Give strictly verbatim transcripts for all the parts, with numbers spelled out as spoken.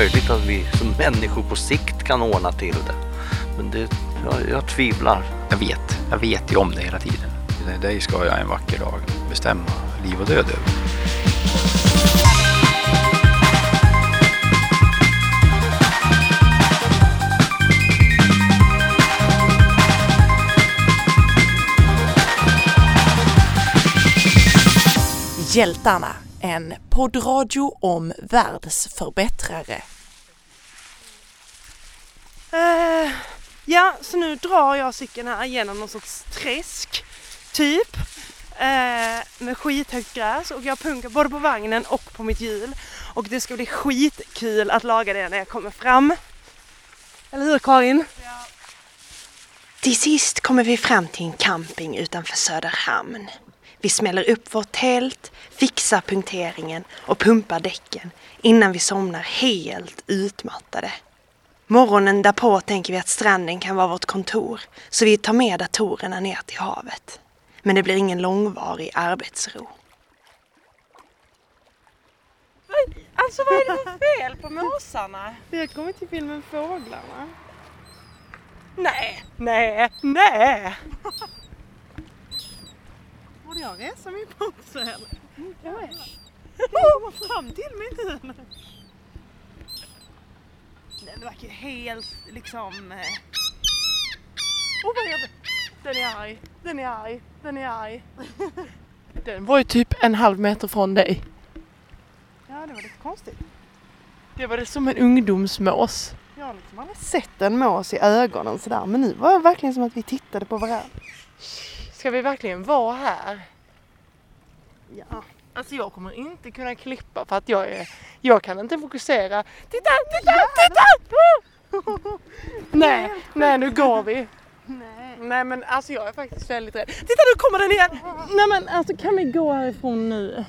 möjligt att vi som människor på sikt kan ordna till det. Men det, jag, jag tvivlar. Jag vet, jag vet ju om det hela tiden. Det där ska jag en vacker dag bestämma liv och död över. Hjältarna, en poddradio om världsförbättrare. Uh, ja, så nu drar jag cykeln här genom någon sorts träsk, typ. Uh, med skithögt gräs, och jag punkar både på vagnen och på mitt hjul. Och det ska bli skitkul att laga det när jag kommer fram. Eller hur, Karin? Ja. Till sist kommer vi fram till en camping utanför Söderhamn. Vi smäller upp vårt tält, fixar punkteringen och pumpar däcken innan vi somnar helt utmattade. Morgonen därpå tänker vi att stranden kan vara vårt kontor, så vi tar med datorerna ner till havet. Men det blir ingen långvarig arbetsro. Alltså vad är det för fel på måsarna? Vi har kommit till filmen Fåglarna. Nej, nej, nej! Borde jag resa min påse eller? Mm, jag vet. Jag kommer fram till mig nu. Den verkar ju helt liksom... Åh, vad är det? Den är arg, den är arg, den är arg. Den var ju typ en halv meter från dig. Ja, det var lite konstigt. Det var det som en ungdomsmås. Jag har liksom aldrig sett en mås i ögonen sådär. Men nu var det verkligen som att vi tittade på varandra. Ska vi verkligen vara här? Ja. Alltså jag kommer inte kunna klippa för att jag är... Jag kan inte fokusera. Titta, titta, titta! nej, nej nu går vi. Nej. Nej men alltså jag är faktiskt väldigt rädd. Titta nu kommer den igen! Nej men alltså kan vi gå härifrån nu?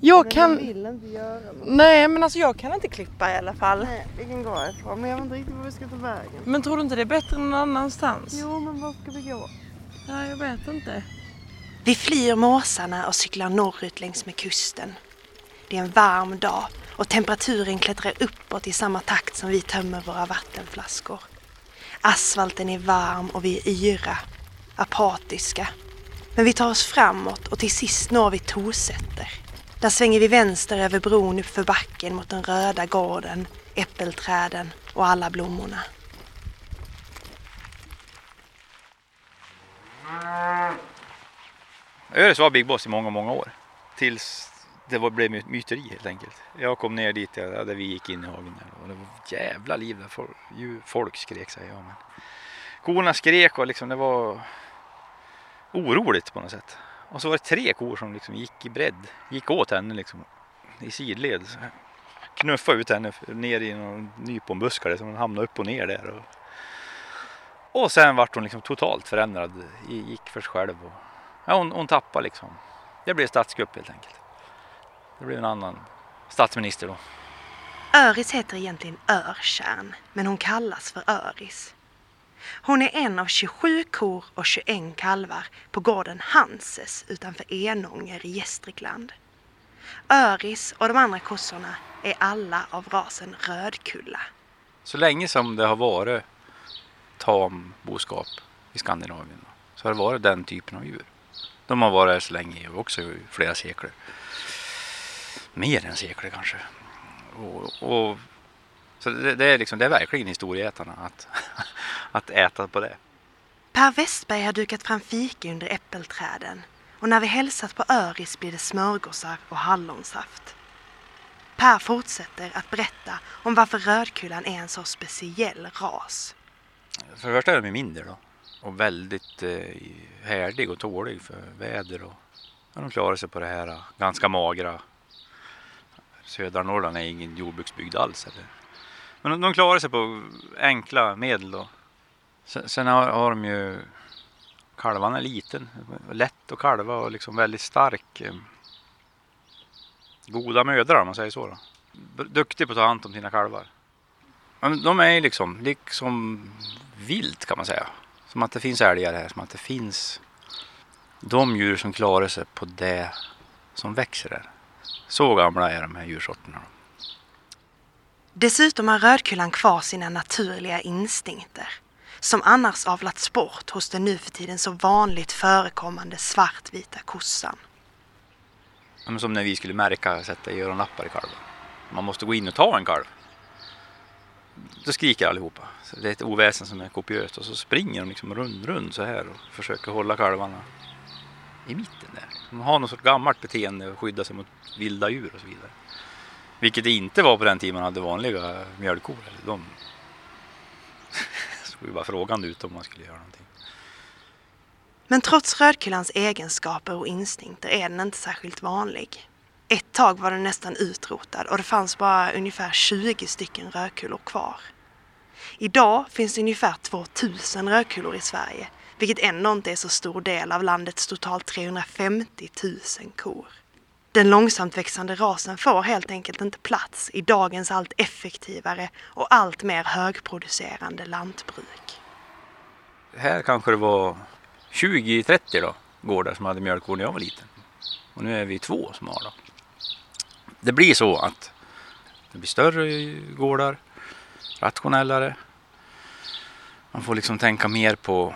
Jag men kan... Jag vill inte göra något. Nej men alltså jag kan inte klippa i alla fall. Nej, vi kan gå härifrån men jag vet inte riktigt var vi ska ta vägen. Men tror du inte det är bättre än någon annanstans? Jo men var ska vi gå? Ja, jag vet inte. Vi flyr måsarna och cyklar norrut längs med kusten. Det är en varm dag och temperaturen klättrar uppåt i samma takt som vi tömmer våra vattenflaskor. Asfalten är varm och vi är yra, apatiska. Men vi tar oss framåt och till sist når vi Torsätter. Där svänger vi vänster över bron upp för backen mot den röda gården, äppelträden och alla blommorna. Öris var Big Boss i många, många år. Tills det var, blev myteri helt enkelt. Jag kom ner dit där vi gick in i hagen. Och det var jävla liv där. Folk, folk skrek, säger jag. Men korna skrek och liksom, det var oroligt på något sätt. Och så var det tre kor som liksom gick i bredd. Gick åt henne liksom, i sidled. Så knuffade ut henne ner i någon nyponbuskare. Så hon hamnade upp och ner där och... Och sen vart hon liksom totalt förändrad, gick för sig själv och ja, hon, hon tappade liksom. Det blev statskupp helt enkelt. Det blev en annan statsminister då. Öris heter egentligen Örkärn, men hon kallas för Öris. Hon är en av tjugosju kor och tjugoett kalvar på gården Hanses utanför Enånger i Gästrikland. Öris och de andra kossorna är alla av rasen Rödkulla. Så länge som det har varit tamboskap i Skandinavien. Så har det varit den typen av djur. De har varit här så länge också, i flera sekler. Mer än sekler kanske. Och, och, så det, det, är liksom, det är verkligen historieätarna att, att äta på det. Per Westberg har dukat fram fika under äppelträden. Och när vi hälsat på Öris blir det smörgåsar och hallonsaft. Per fortsätter att berätta om varför Rödkullan är en så speciell ras. För det första är de mindre då. Och väldigt eh, härdig och tålig för väder. Och, ja, de klarar sig på det här ganska magra. Södra Norrland är ingen jordbruksbygd alls. Eller? Men de, de klarar sig på enkla medel då. Sen, sen har, har de ju... Kalvarna är liten. Lätt att kalva och liksom väldigt stark. Eh, goda mödrar om man säger så då. Duktig på att ta hand om sina kalvar. De är liksom, liksom vilt kan man säga. Som att det finns älgar här. Som att det finns de djur som klarar sig på det som växer här. Så gamla är de här djursorterna. Dessutom har Rödkullan kvar sina naturliga instinkter, som annars avlats bort hos den nu för tiden så vanligt förekommande svartvita kossan. Ja, som när vi skulle märka och sätta öronlappar i kalven. Man måste gå in och ta en kalv. Då skriker allihopa. Så det är ett oväsen som är kopiöst. Och så springer de liksom rund, rund så här och försöker hålla kalvarna i mitten där. De har något sorts gammalt beteende och skydda sig mot vilda djur och så vidare. Vilket det inte var på den tiden man hade vanliga mjölkkor. De såg ju bara frågan ut om man skulle göra någonting. Men trots Rödkullans egenskaper och instinkter är den inte särskilt vanlig. Ett tag var den nästan utrotad och det fanns bara ungefär tjugo stycken rödkullor kvar. Idag finns det ungefär tvåtusen rödkullor i Sverige, vilket ändå inte är så stor del av landets totalt trehundrafemtio tusen kor. Den långsamt växande rasen får helt enkelt inte plats i dagens allt effektivare och allt mer högproducerande lantbruk. Här kanske det var tjugo trettio då, gårdar som hade mjölkkor när jag var liten. Och nu är vi två som har då. Det blir så att det blir större gårdar, rationellare. Man får liksom tänka mer på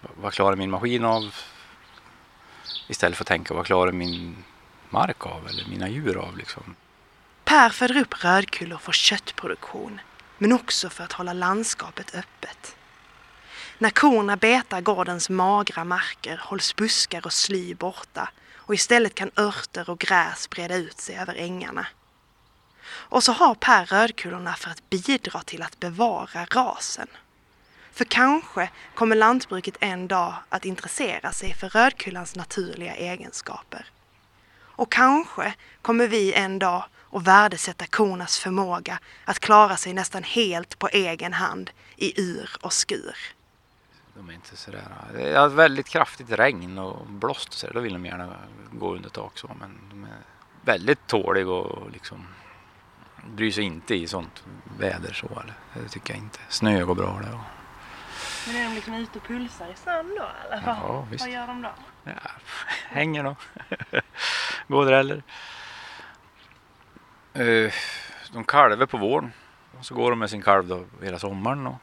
vad klarar min maskin av istället för att tänka vad klarar min mark av eller mina djur av liksom. Per föder upp rödkullor för köttproduktion men också för att hålla landskapet öppet. När korna betar gårdens magra marker hålls buskar och sly borta och istället kan örter och gräs breda ut sig över ängarna. Och så har Per rödkullorna för att bidra till att bevara rasen. För kanske kommer lantbruket en dag att intressera sig för rödkullans naturliga egenskaper. Och kanske kommer vi en dag att värdesätta kornas förmåga att klara sig nästan helt på egen hand i yr och skur. De är inte sådär. Det är väldigt kraftigt regn och blåst så då vill de gärna gå under tak så, men de är väldigt tåliga och liksom bryr sig inte i sånt väder så eller. Det tycker jag inte. Snö går bra där. Men är de liksom ute och pulsar i snön då eller? Ja, visst. Vad gör de då? Ja, hänger då. Går dräller. De kalver på våren och så går de med sin kalv då hela sommaren och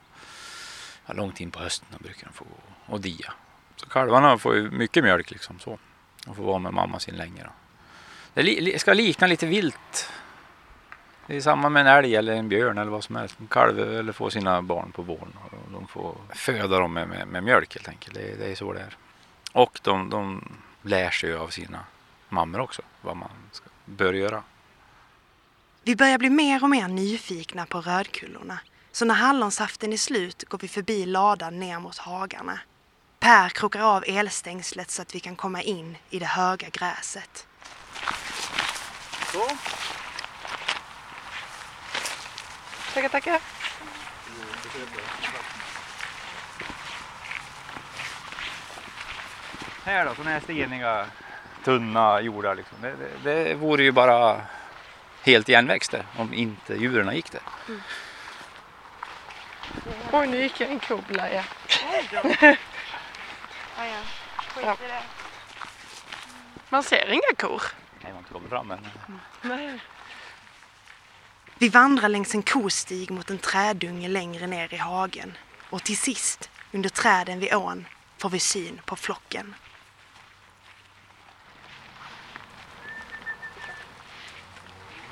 ja, långt in på hösten brukar de få gå och dia. Så kalvarna får ju mycket mjölk liksom så. De får vara med mamma sin länge då. Det li- ska likna lite vilt. Det är samma med en älg eller en björn eller vad som helst. De kalvar eller får sina barn på våren. Och de får föda dem med, med, med mjölk helt enkelt. Det, det är så det är. Och de, de lär sig av sina mammor också vad man ska, bör göra. Vi börjar bli mer och mer nyfikna på rödkullorna. Så när hallonsaften är slut går vi förbi ladan ner mot hagarna. Per krokar av elstängslet så att vi kan komma in i det höga gräset. Så. Tackar, tackar. Här då, sådana här steniga, tunna jordar liksom. Det, det, det vore ju bara helt igenväxter om inte djuren gick där. Mm. Oj, nu gick jag en kobla, ja. Ja. Man ser inga kor. Nej, man kommer fram än. Nej. Vi vandrar längs en kostig mot en trädunge längre ner i hagen. Och till sist, under träden vid ån, får vi syn på flocken.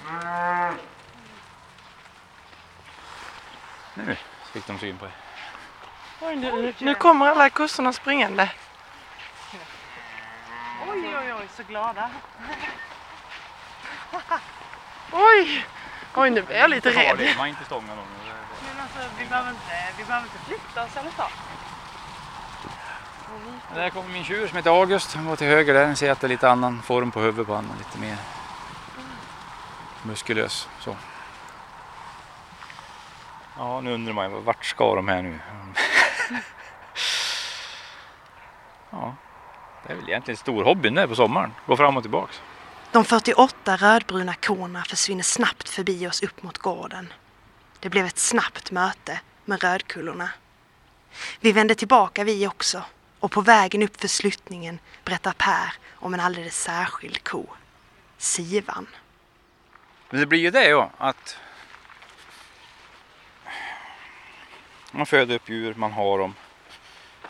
Mm. Nu fick de syn på er. Oj, nu, nu kommer alla kossorna springande. Oj, oj, oj, så glada. Oj, oj, nu är jag lite rädd. Det, man inte stångar någon. Men alltså, vi behöver inte, vi behöver inte flytta oss eller så. Där kommer min tjur som heter August. Han går till höger där. Den ser att det är lite annan form på huvudet på honom. Lite mer muskulös. Så. Ja, nu undrar man vart ska de här nu? Ja, det är väl egentligen en stor hobby nu på sommaren. Gå fram och tillbaka. De fyrtioåtta rödbruna korna försvinner snabbt förbi oss upp mot gården. Det blev ett snabbt möte med rödkullorna. Vi vände tillbaka vi också. Och på vägen upp för sluttningen berättar Per om en alldeles särskild ko. Sivan. Men det blir ju det ja, att Man föder upp djur, man har dem.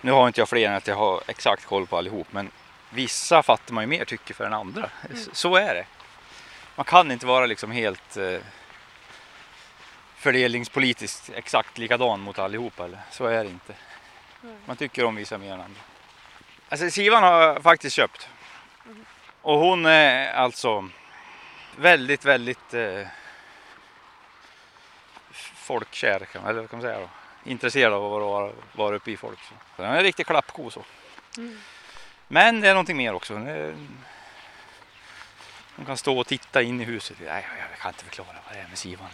Nu har inte jag fler än att jag har exakt koll på allihop, men vissa fattar man ju mer tycker för än andra. Mm. Så är det. Man kan inte vara liksom helt eh, fördelningspolitiskt exakt likadan mot allihop, eller så är det inte. Mm. Man tycker om vissa mer än andra. Alltså Sivan har jag faktiskt köpt. Mm. Och hon är alltså väldigt väldigt eh, folkkär, eller vad kan man säga då? Intresserad av att vara, vara uppe i folk. Den är en riktig klappko så. Mm. Men det är någonting mer också. De kan stå och titta in i huset. Nej, jag kan inte förklara vad det är med Sivan.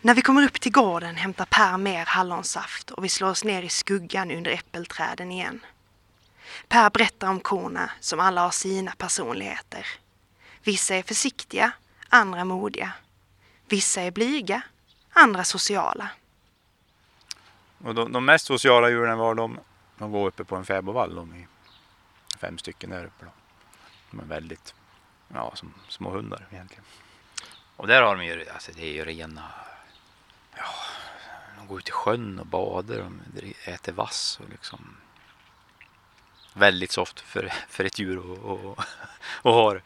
När vi kommer upp till gården hämtar Per mer hallonsaft och vi slår oss ner i skuggan under äppelträden igen. Per berättar om korna som alla har sina personligheter. Vissa är försiktiga, andra modiga. Vissa är blyga, andra sociala. Och de, de mest sociala djuren var de, de går uppe på en fäbovall. De är fem stycken där uppe. Då. De är väldigt ja, som små hundar egentligen. Och där har de ju, alltså det är ju rena, ja, de går ut i sjön och badar, de äter vass och liksom väldigt soft för, för ett djur och, och, och har.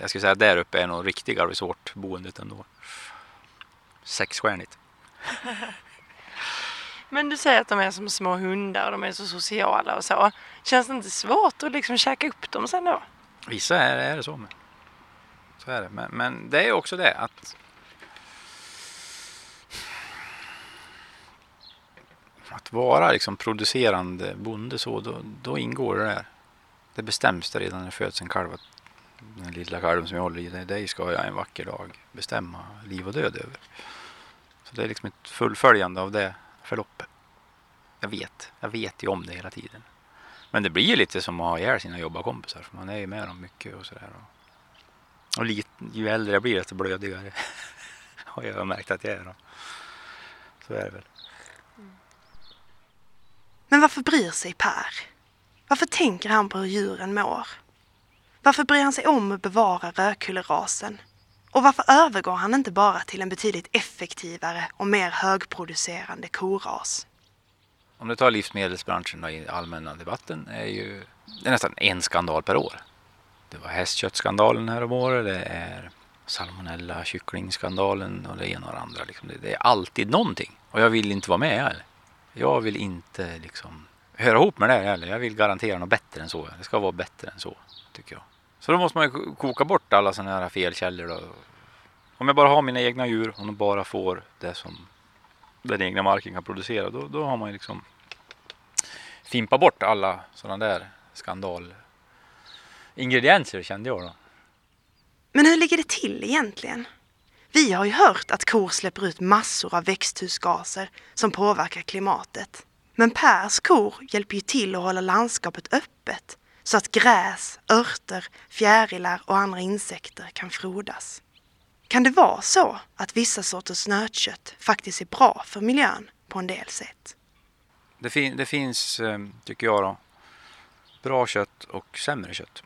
Jag skulle säga att där uppe är nog riktiga resortboendet ändå. Sexstjärnigt. Men du säger att de är som små hundar och de är så sociala och så. Känns det inte svårt att liksom käka upp dem sen då? Vissa är, är det så. Men, så är det. Men, men det är också det att att vara liksom producerande bonde så, då, då ingår det där. Det bestäms det redan när föds en kalv. Den lilla kalven som jag håller i, dig ska jag en vacker dag bestämma liv och död över. Så det är liksom ett fullföljande av det förloppet. Jag vet, jag vet ju om det hela tiden. Men det blir ju lite som att ha ihjäl sina jobbarkompisar, för man är ju med dem mycket och sådär. Och, och lite, ju äldre jag blir desto blödigare har jag märkt att jag är då. Så är det väl. Men varför bryr sig Per? Varför tänker han på hur djuren mår? Varför bryr han sig om att bevara rödkullerasen? Och varför övergår han inte bara till en betydligt effektivare och mer högproducerande koras? Om du tar livsmedelsbranschen och i allmänna debatten är ju det är nästan en skandal per år. Det var hästköttskandalen här om året, det är salmonella kycklingskandalen och det ena och det andra. Det är alltid någonting och jag vill inte vara med heller. Jag vill inte liksom höra ihop med det heller. Jag vill garantera något bättre än så. Det ska vara bättre än så. Tycker jag. Så då måste man ju koka bort alla sådana här felkällor. Då. Om jag bara har mina egna djur och de bara får det som den egna marken kan producera, då, då har man ju liksom fimpat bort alla sådana där skandalingredienser, kände jag då. Men hur ligger det till egentligen? Vi har ju hört att kor släpper ut massor av växthusgaser som påverkar klimatet. Men Pers kor hjälper ju till att hålla landskapet öppet. Så att gräs, örter, fjärilar och andra insekter kan frodas. Kan det vara så att vissa sorters nötkött faktiskt är bra för miljön på en del sätt? Det, fin- det finns, tycker jag då, bra kött och sämre kött.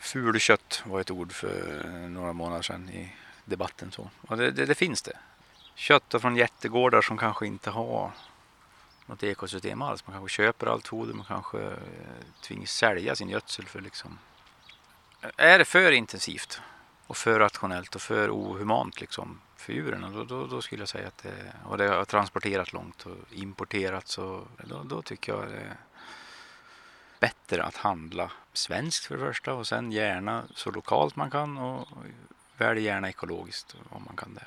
Fulkött var ett ord för några månader sedan i debatten. Så. Och det, det, det finns det. Kött från jättegårdar som kanske inte har något ekosystem alls. Man kanske köper allt foder, man kanske tvingas sälja sin gödsel för liksom. Är det för intensivt och för rationellt och för ohumant liksom för djuren, då, då, då skulle jag säga att det, och det har transporterat långt och importerats, och då, då tycker jag det är bättre att handla svenskt för det första och sen gärna så lokalt man kan och väldigt gärna ekologiskt om man kan det.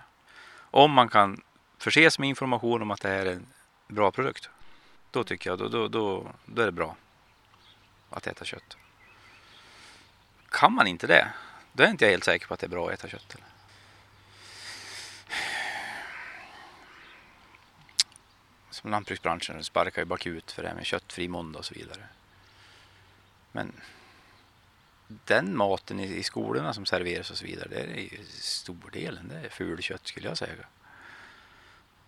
Om man kan förses med information om att det här är en bra produkt. Då tycker jag, då, då, då, då är det bra att äta kött. Kan man inte det, då är inte jag helt säker på att det är bra att äta kött. Eller? Som lantbruksbranschen sparkar ju bakut för det här med köttfri måndag och så vidare. Men den maten i, i skolorna som serveras och så vidare, det är ju stordelen. Det är ful kött skulle jag säga.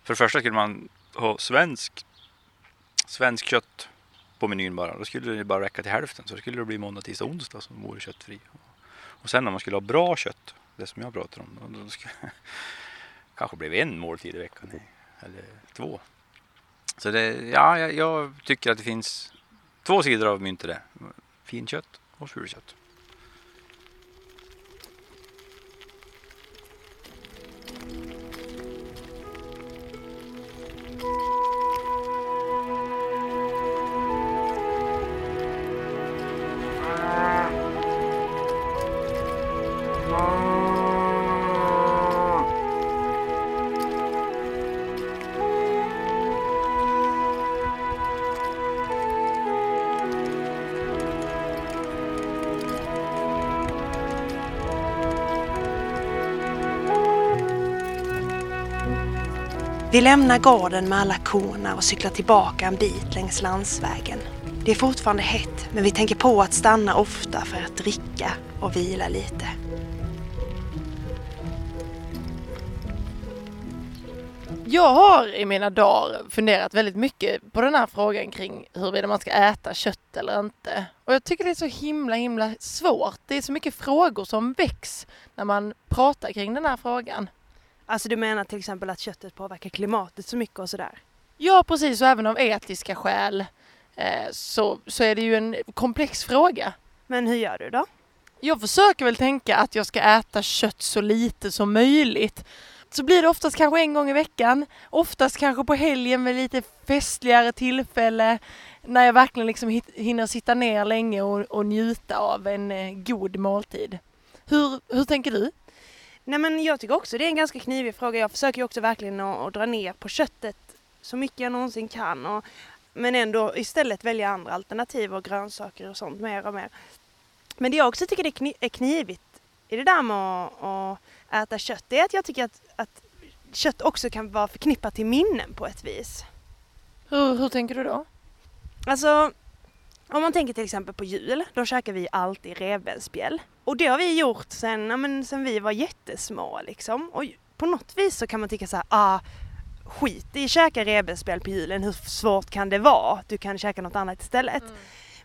För det första skulle man ha svensk, svensk kött på menyn bara. Då skulle det bara räcka till hälften. Så skulle det bli måndag, tisdag, onsdag som vore köttfri. Och sen om man skulle ha bra kött, det som jag pratar om, då skulle, kanske blev en måltid i veckan eller två. Så det, ja, jag, jag tycker att det finns två sidor av myntet där. Finkött och surkött. Vi lämnar gården med alla korna och cyklar tillbaka en bit längs landsvägen. Det är fortfarande hett, men vi tänker på att stanna ofta för att dricka och vila lite. Jag har i mina dagar funderat väldigt mycket på den här frågan kring huruvida man ska äta kött eller inte. Och jag tycker det är så himla, himla svårt. Det är så mycket frågor som väcks när man pratar kring den här frågan. Alltså du menar till exempel att köttet påverkar klimatet så mycket och sådär? Ja, precis. Och även av etiska skäl eh, så, så är det ju en komplex fråga. Men hur gör du då? Jag försöker väl tänka att jag ska äta kött så lite som möjligt. Så blir det oftast kanske en gång i veckan. Oftast kanske på helgen med lite festligare tillfälle. När jag verkligen liksom hinner sitta ner länge och, och njuta av en eh, god måltid. Hur, hur tänker du? Nej, men jag tycker också det är en ganska knivig fråga. Jag försöker ju också verkligen att dra ner på köttet så mycket jag någonsin kan. Och, men ändå istället välja andra alternativ och grönsaker och sånt mer och mer. Men det jag också tycker det är, kniv, är knivigt i det där med att, att äta kött. Det är att jag tycker att, att kött också kan vara förknippat till minnen på ett vis. Hur, hur tänker du då? Alltså, om man tänker till exempel på jul, då käkar vi alltid revbensspjäll. Och det har vi gjort sen, ja, men sen vi var jättesmå liksom. Och på något vis så kan man tycka så här, ah, skit i käka revbensspjäll på julen, hur svårt kan det vara? Du kan käka något annat istället. Mm.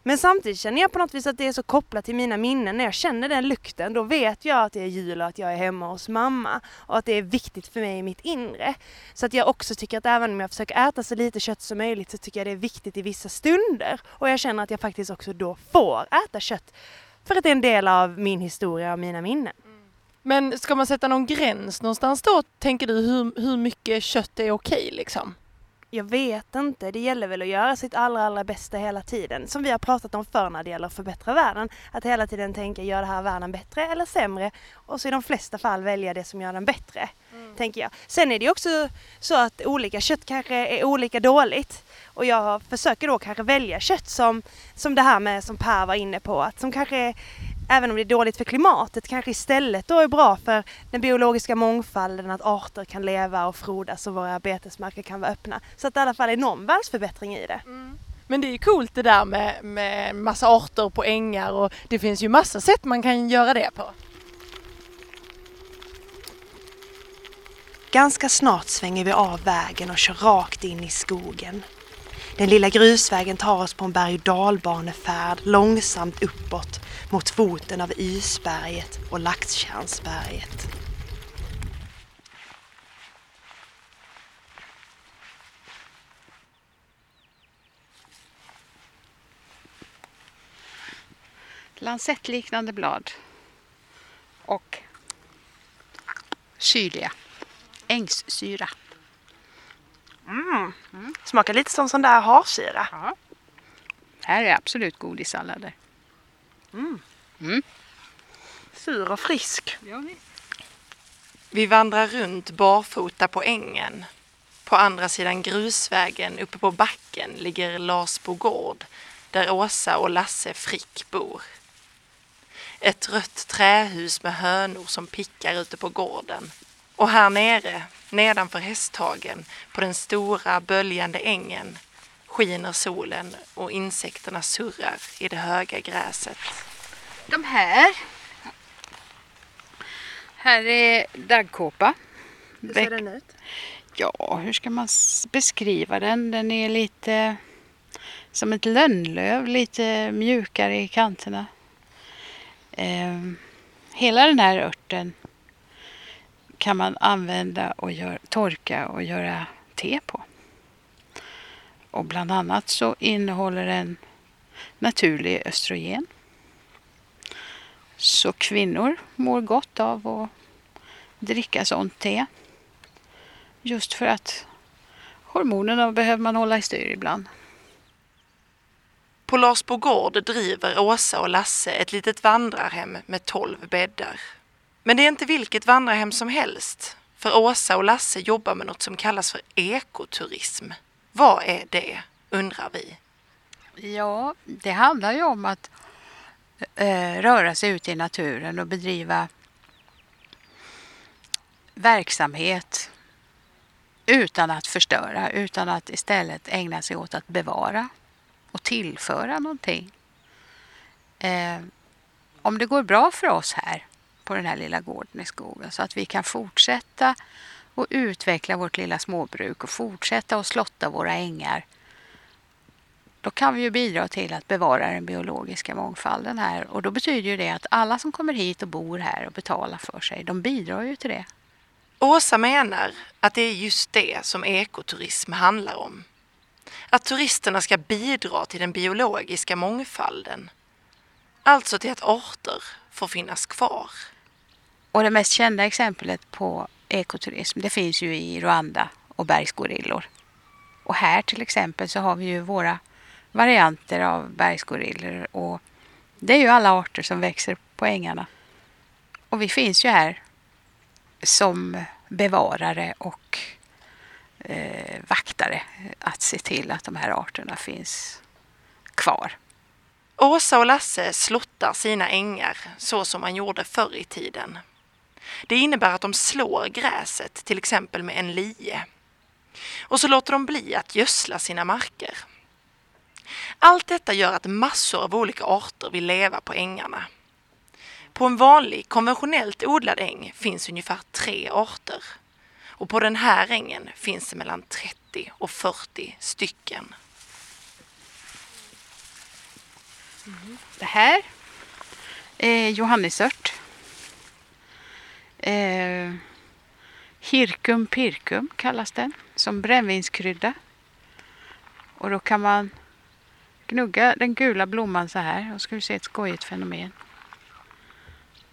Men samtidigt känner jag på något vis att det är så kopplat till mina minnen. När jag känner den lukten, då vet jag att det är jul och att jag är hemma hos mamma. Och att det är viktigt för mig i mitt inre. Så att jag också tycker att även om jag försöker äta så lite kött som möjligt så tycker jag det är viktigt i vissa stunder. Och jag känner att jag faktiskt också då får äta kött. För att det är en del av min historia och mina minnen. Mm. Men ska man sätta någon gräns någonstans då? Tänker du hur, hur mycket kött är okej liksom? Jag vet inte, det gäller väl att göra sitt allra, allra bästa hela tiden. Som vi har pratat om förr när det gäller att förbättra världen. Att hela tiden tänka, gör det här världen bättre eller sämre? Och så i de flesta fall välja det som gör den bättre, mm. tänker jag. Sen är det också så att olika kött kanske är olika dåligt. Och jag försöker då kanske välja kött som, som det här med som Per var inne på. Att som kanske, även om det är dåligt för klimatet, kanske istället då är bra för den biologiska mångfalden. Att arter kan leva och frodas och våra betesmarker kan vara öppna. Så att det i alla fall är någon världsförbättring i det. Mm. Men det är ju coolt det där med, med massa arter på ängar. Och det finns ju massa sätt man kan göra det på. Ganska snart svänger vi av vägen och kör rakt in i skogen. Den lilla grusvägen tar oss på en berg- och dalbanefärd långsamt uppåt mot foten av Ysberget och Laxtjärnsberget. Lansettliknande blad och syrliga, ängssyra. Mm. Mm. Smakar lite som sån där havsyra. Ja. Det här är absolut godissallader. Mm. Mm. Sur och frisk. Ja, vi vandrar runt barfota på ängen. På andra sidan grusvägen uppe på backen ligger Larsbo gård där Åsa och Lasse Frick bor. Ett rött trähus med hönor som pickar ute på gården. Och här nere, nedanför hästhagen, på den stora böljande ängen, skiner solen och insekterna surrar i det höga gräset. De här, här är daggkåpa. Hur ser Bäck... den ut? Ja, hur ska man beskriva den? Den är lite som ett lönnlöv, lite mjukare i kanterna. Eh, hela den här örten kan man använda och gör, torka och göra te på. Och bland annat så innehåller den naturlig östrogen. Så kvinnor mår gott av att dricka sånt te. Just för att hormonerna behöver man hålla i styr ibland. På Larsbo gård driver Åsa och Lasse ett litet vandrarhem med tolv bäddar. Men det är inte vilket vandrarhem som helst. För Åsa och Lasse jobbar med något som kallas för ekoturism. Vad är det, undrar vi? Ja, det handlar ju om att eh, röra sig ut i naturen och bedriva verksamhet utan att förstöra, utan att istället ägna sig åt att bevara och tillföra någonting. Eh, om det går bra för oss här på den här lilla gården i skogen så att vi kan fortsätta och utveckla vårt lilla småbruk och fortsätta att slotta våra ängar, då kan vi ju bidra till att bevara den biologiska mångfalden här. Och då betyder ju det att alla som kommer hit och bor här och betalar för sig, de bidrar ju till det. Åsa menar att det är just det som ekoturism handlar om. Att turisterna ska bidra till den biologiska mångfalden. Alltså till att arter får finnas kvar. Och det mest kända exemplet på ekoturism, det finns ju i Rwanda och bergsgorillor. Och här till exempel så har vi ju våra varianter av bergsgorillor. Och det är ju alla arter som växer på ängarna. Och vi finns ju här som bevarare och eh, vaktare att se till att de här arterna finns kvar. Åsa och Lasse slottar sina ängar så som man gjorde förr i tiden. Det innebär att de slår gräset till exempel med en lie. Och så låter de bli att gödsla sina marker. Allt detta gör att massor av olika arter vill leva på ängarna. På en vanlig konventionellt odlad äng finns ungefär tre arter. Och på den här ängen finns det mellan trettio och fyrtio stycken. Mm. Det här är johannisört. Eh, hirkum pirkum kallas den, som brännvinskrydda. Och då kan man gnugga den gula blomman så här. Och ska vi se ett skojigt fenomen.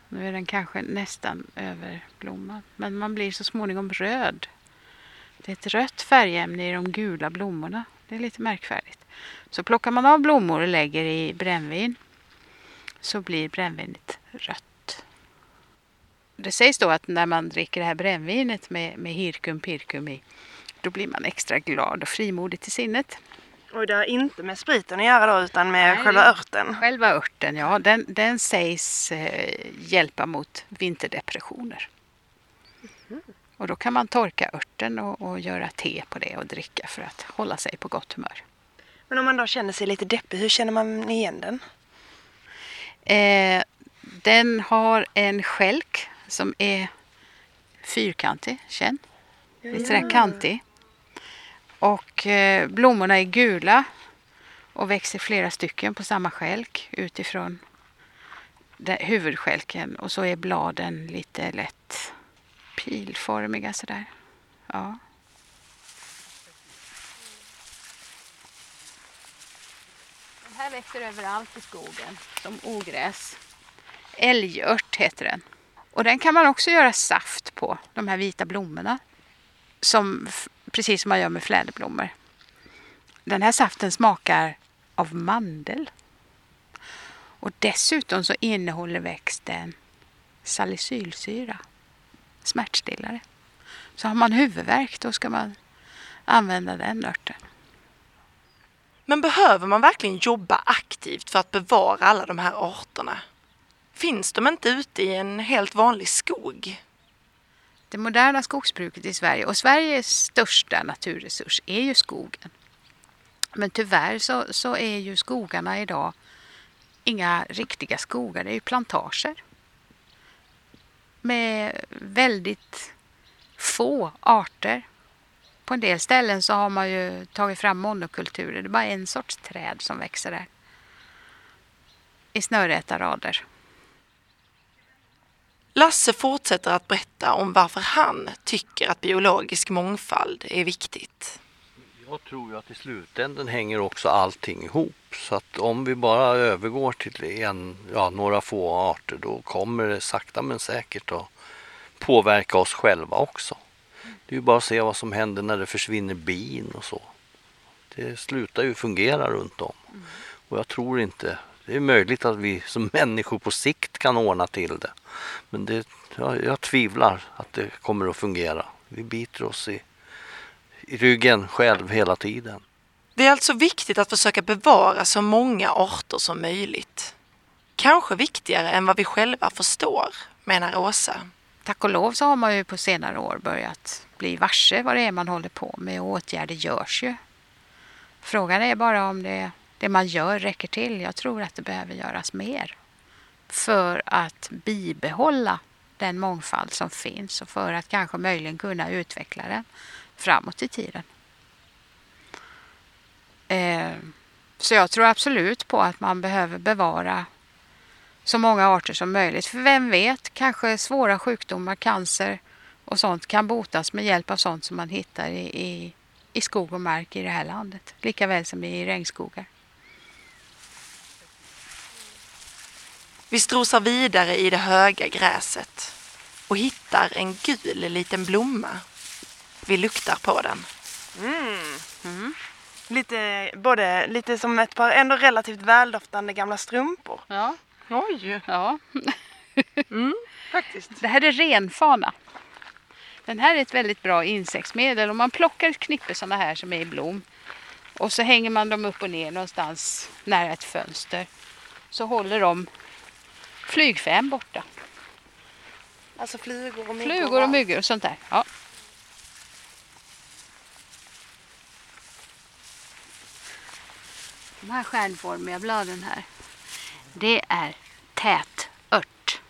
Nu är den kanske nästan över blomman. Men man blir så småningom röd. Det är ett rött färgämne i de gula blommorna. Det är lite märkvärdigt. Så plockar man av blommor och lägger i brännvin, så blir brännvinet rött. Det sägs då att när man dricker det här brännvinet med, med hirkum pirkum i, då blir man extra glad och frimodig till sinnet. Och det har inte med spriten att göra då, utan med Nej, själva örten. Själva örten, ja. Den, den sägs eh, hjälpa mot vinterdepressioner. Mm. Och då kan man torka örten och, och göra te på det och dricka för att hålla sig på gott humör. Men om man då känner sig lite deppig, hur känner man igen den? Eh, den har en skälk som är fyrkantig, känn. Ja, lite sådär kantig. Och eh, blommorna är gula och växer flera stycken på samma skälk utifrån den, huvudskälken. Och så är bladen lite lätt pilformiga sådär. Ja. De här växer överallt i skogen som ogräs. Älgört heter den. Och den kan man också göra saft på, de här vita blommorna. Som, precis som man gör med fläderblommor. Den här saften smakar av mandel. Och dessutom så innehåller växten salicylsyra, smärtstillare. Så har man huvudvärk, då ska man använda den örten. Men behöver man verkligen jobba aktivt för att bevara alla de här arterna? Finns de inte ute i en helt vanlig skog? Det moderna skogsbruket i Sverige, och Sveriges största naturresurs är ju skogen. Men tyvärr så, så är ju skogarna idag inga riktiga skogar, det är ju plantager. Med väldigt få arter. På en del ställen så har man ju tagit fram monokulturer, det är bara en sorts träd som växer där. I snörräta rader. Lasse fortsätter att berätta om varför han tycker att biologisk mångfald är viktigt. Jag tror ju att i slutändan hänger också allting ihop. Så att om vi bara övergår till en, ja, några få arter, då kommer det sakta men säkert att påverka oss själva också. Det är ju bara att se vad som händer när det försvinner bin och så. Det slutar ju fungera runt om. Och jag tror inte, det är möjligt att vi som människor på sikt kan ordna till det. Men det, jag, jag tvivlar att det kommer att fungera. Vi biter oss i, i ryggen själv hela tiden. Det är alltså viktigt att försöka bevara så många arter som möjligt. Kanske viktigare än vad vi själva förstår, menar Åsa. Tack och lov så har man ju på senare år börjat bli varse vad det är man håller på med, och åtgärder görs ju. Frågan är bara om det, det man gör räcker till. Jag tror att det behöver göras mer för att bibehålla den mångfald som finns och för att kanske möjligen kunna utveckla den framåt i tiden. Så jag tror absolut på att man behöver bevara så många arter som möjligt. För vem vet, kanske svåra sjukdomar, cancer och sånt kan botas med hjälp av sånt som man hittar i, i, i skog och mark i det här landet. Lika väl som i regnskogar. Vi strosar vidare i det höga gräset och hittar en gul liten blomma. Vi luktar på den. Mm. Mm. Lite, både, lite som ett par ändå relativt väldoftande gamla strumpor. Ja. Oj! Ja. Mm, faktiskt. Det här är renfana. Den här är ett väldigt bra insektsmedel. Om man plockar ett knippe sådana här som är i blom och så hänger man dem upp och ner någonstans nära ett fönster, så håller de flygfän borta. Alltså flugor och myggor. Flugor och myggor och sånt där, ja. De här stjärnformiga bladen här, det är tätört.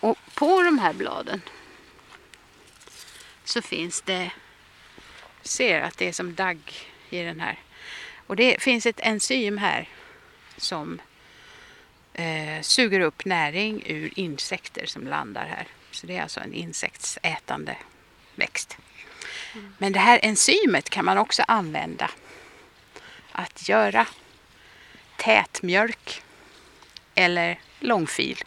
Och på de här bladen så finns det, ser att det är som dagg i den här. Och det finns ett enzym här som eh, suger upp näring ur insekter som landar här. Så det är alltså en insektsätande växt. Mm. Men det här enzymet kan man också använda att göra tätmjölk eller långfil.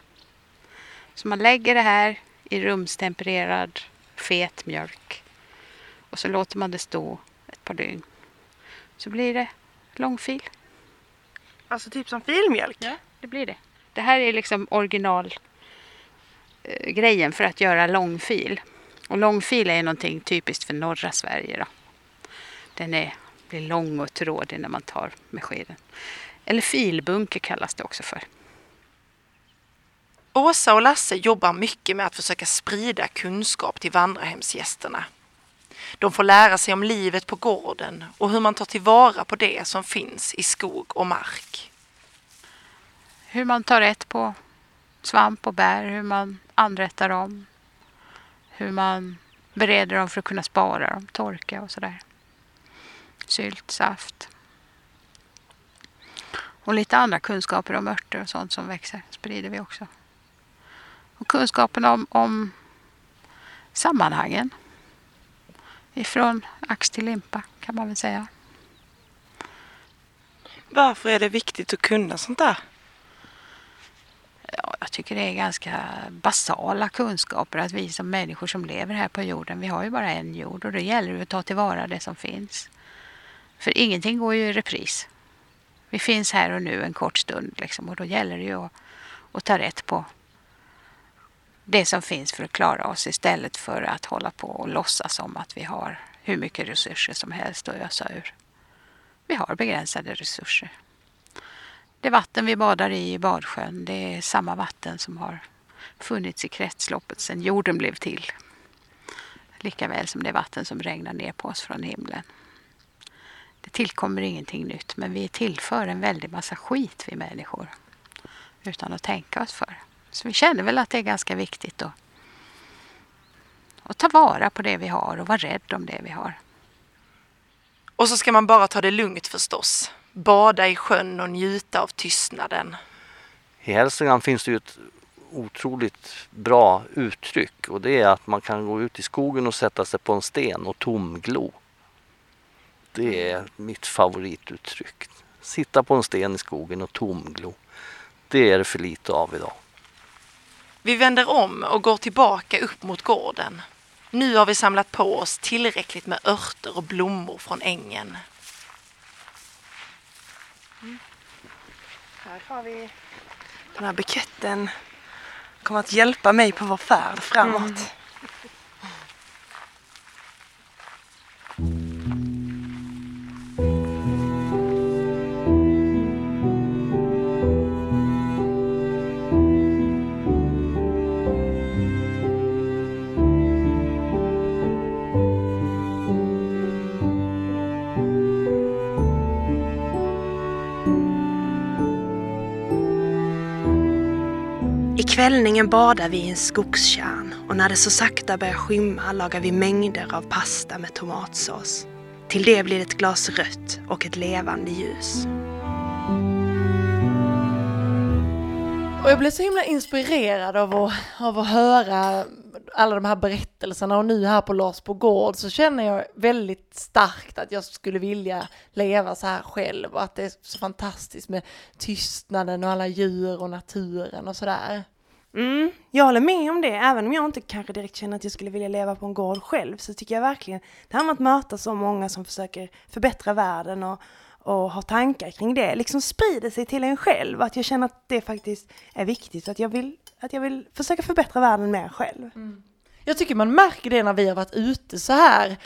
Så man lägger det här i rumstempererad fet mjölk och så låter man det stå ett par dygn. Så blir det långfil. Alltså typ som filmjölk? Ja, det blir det. Det här är liksom original eh, grejen för att göra långfil. Och långfil är någonting typiskt för norra Sverige då. Den är blir lång och trådig när man tar med skeden. Eller filbunker kallas det också för. Åsa och Lasse jobbar mycket med att försöka sprida kunskap till vandrarhemsgästerna. De får lära sig om livet på gården och hur man tar tillvara på det som finns i skog och mark. Hur man tar rätt på svamp och bär, hur man anrättar dem, hur man bereder dem för att kunna spara dem, torka och sådär. Sylt, saft. Och lite andra kunskaper om örter och sånt som växer sprider vi också. Och kunskapen om, om sammanhangen. Ifrån ax till limpa kan man väl säga. Varför är det viktigt att kunna sånt där? Ja, jag tycker det är ganska basala kunskaper. Att vi som människor som lever här på jorden, vi har ju bara en jord. Och det gäller att ta tillvara det som finns. För ingenting går ju i repris. Vi finns här och nu en kort stund. Liksom, och då gäller det ju att, att ta rätt på det som finns för att klara oss. Istället för att hålla på och låtsas om att vi har hur mycket resurser som helst att ösa ur. Vi har begränsade resurser. Det vatten vi badar i i Badsjön, det är samma vatten som har funnits i kretsloppet sedan jorden blev till. Likaväl som det vatten som regnar ner på oss från himlen. Det tillkommer ingenting nytt, men vi tillför en väldig massa skit vi människor utan att tänka oss för. Så vi känner väl att det är ganska viktigt att, att ta vara på det vi har och vara rädd om det vi har. Och så ska man bara ta det lugnt förstås. Bada i sjön och njuta av tystnaden. I Hälsingland finns det ju ett otroligt bra uttryck, och det är att man kan gå ut i skogen och sätta sig på en sten och tomglo. Det är mitt favorituttryck. Sitta på en sten i skogen och tomglo. Det är det för lite av idag. Vi vänder om och går tillbaka upp mot gården. Nu har vi samlat på oss tillräckligt med örter och blommor från ängen. Mm. Här har vi den här buketten. Kommer att hjälpa mig på vår färd framåt. Mm. Kvällningen badar vi i en skogskärn, och när det så sakta börjar skymma lagar vi mängder av pasta med tomatsås. Till det blir ett glas rött och ett levande ljus. Och jag blev så himla inspirerad av att, av att höra alla de här berättelserna, och nu här på Larsbo gård så känner jag väldigt starkt att jag skulle vilja leva så här själv, och att det är så fantastiskt med tystnaden och alla djur och naturen och sådär. Mm, jag håller med om det. Även om jag inte kanske direkt känner att jag skulle vilja leva på en gård själv, så tycker jag verkligen det här med att möta så många som försöker förbättra världen och, och ha tankar kring det, liksom sprider sig till en själv. Att jag känner att det faktiskt är viktigt, att jag vill, att jag vill försöka förbättra världen mer själv. Mm. Jag tycker man märker det när vi har varit ute så här,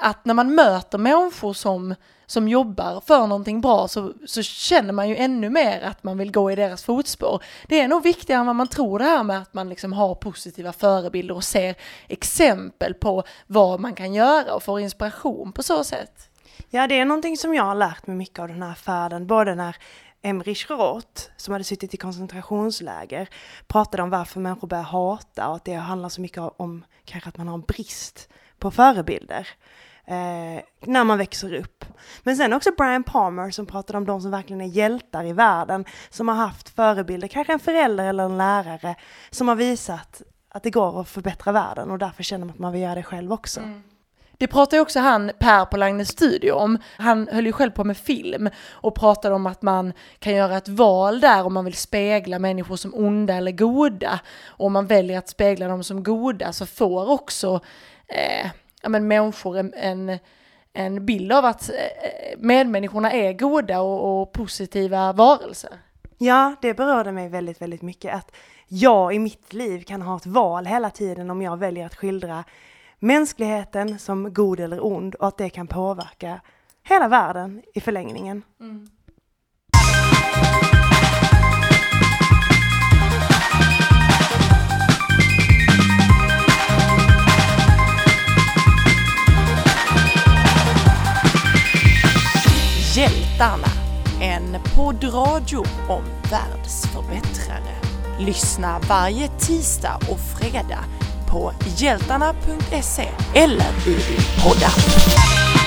att när man möter människor som, som jobbar för någonting bra, så, så känner man ju ännu mer att man vill gå i deras fotspår. Det är nog viktigare än vad man tror, det här med att man liksom har positiva förebilder och ser exempel på vad man kan göra och får inspiration på så sätt. Ja, det är någonting som jag har lärt mig mycket av den här färden. Både när Emrich Roth, som hade suttit i koncentrationsläger, pratade om varför människor börjar hata, och att det handlar så mycket om kanske att man har en brist på förebilder eh, när man växer upp. Men sen också Brian Palmer, som pratade om de som verkligen är hjältar i världen, som har haft förebilder, kanske en förälder eller en lärare, som har visat att det går att förbättra världen, och därför känner man att man vill göra det själv också. Mm. Det pratade också han Per på Lagnestudio om. Han höll ju själv på med film och pratade om att man kan göra ett val där om man vill spegla människor som onda eller goda. Och om man väljer att spegla dem som goda, så får också eh, ja, men människor en, en, en bild av att eh, medmänniskorna är goda och, och positiva varelser. Ja, det berörde mig väldigt, väldigt mycket. Att jag i mitt liv kan ha ett val hela tiden om jag väljer att skildra mänskligheten som god eller ond, och att det kan påverka hela världen i förlängningen. Mm. Hjältarna, en poddradio om världsförbättrare. Lyssna varje tisdag och fredag på hjältarna punkt se eller i din poddapp.